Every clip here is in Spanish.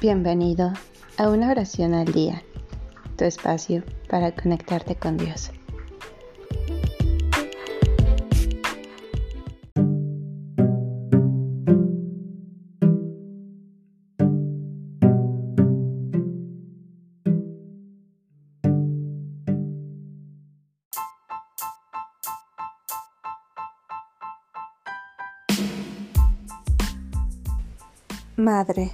Bienvenido a una oración al día, tu espacio para conectarte con Dios. Madre.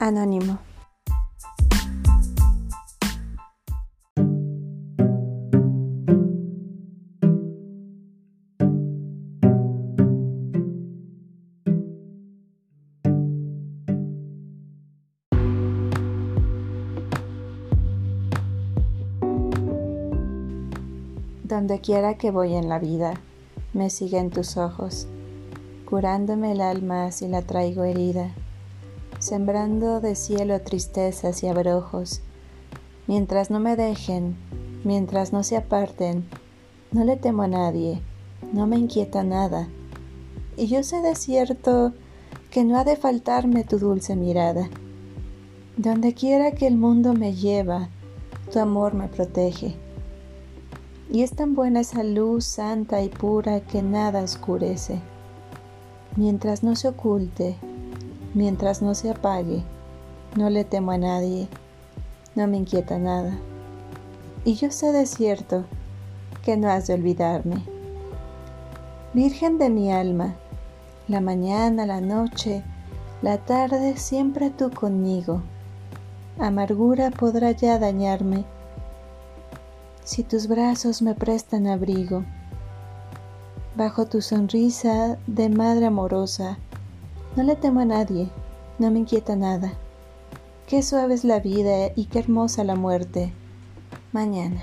Anónimo. Donde quiera que voy en la vida, me siguen tus ojos, curándome el alma si la traigo herida, sembrando de cielo tristezas y abrojos. Mientras no me dejen, mientras no se aparten, no le temo a nadie, no me inquieta nada. Y yo sé de cierto que no ha de faltarme tu dulce mirada. Donde quiera que el mundo me lleva, tu amor me protege. Y es tan buena esa luz santa y pura que nada oscurece. Mientras no se oculte, mientras no se apague, no le temo a nadie, no me inquieta nada. Y yo sé de cierto que no has de olvidarme. Virgen de mi alma, la mañana, la noche, la tarde, siempre tú conmigo. Amargura podrá ya dañarme si tus brazos me prestan abrigo. Bajo tu sonrisa de madre amorosa, no le temo a nadie, no me inquieta nada. Qué suave es la vida y qué hermosa la muerte. Mañana.